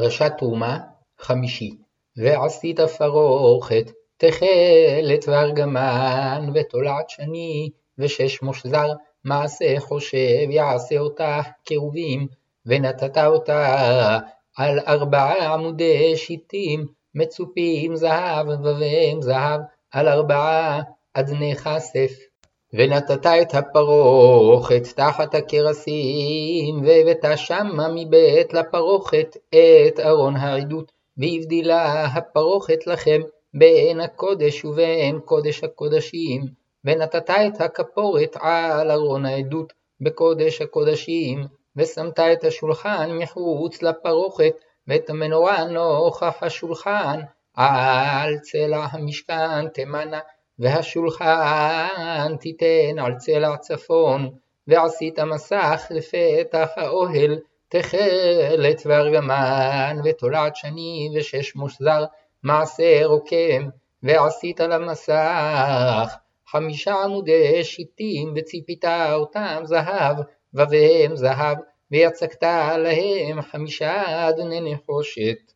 פרשת תרומה חמישית. ועשית פרוכת, תכלת וארגמן, ותולעת שני, ושש מושזר, מעשה חושב יעשה אותה קרובים, ונתת אותה על 4 עמודי שיטים, מצופים זהב ובהם זהב, על 4 אדני כסף. ונתת את הפרוכת תחת הקרסים, והבאת שמה מבית לפרוכת את ארון העדות, והבדילה הפרוכת לכם בין הקודש ובין קודש הקודשים, ונתת את הכפורת על ארון העדות בקודש הקודשים, ושמת את השולחן מחוץ לפרוכת, ואת המנורה נוכח השולחן, על צלע המשכן תמנה, והשולחן תיתן על צלע צפון, ועשית מסך לפתח האוהל, תכלת וארגמן, ותולעת שני, ושש מושזר, מעשה רוקם, ועשית למסך 5 עמודי שיטים, וציפית אותם זהב, ובהם זהב, ויצקת להם 5 אדני נחושת.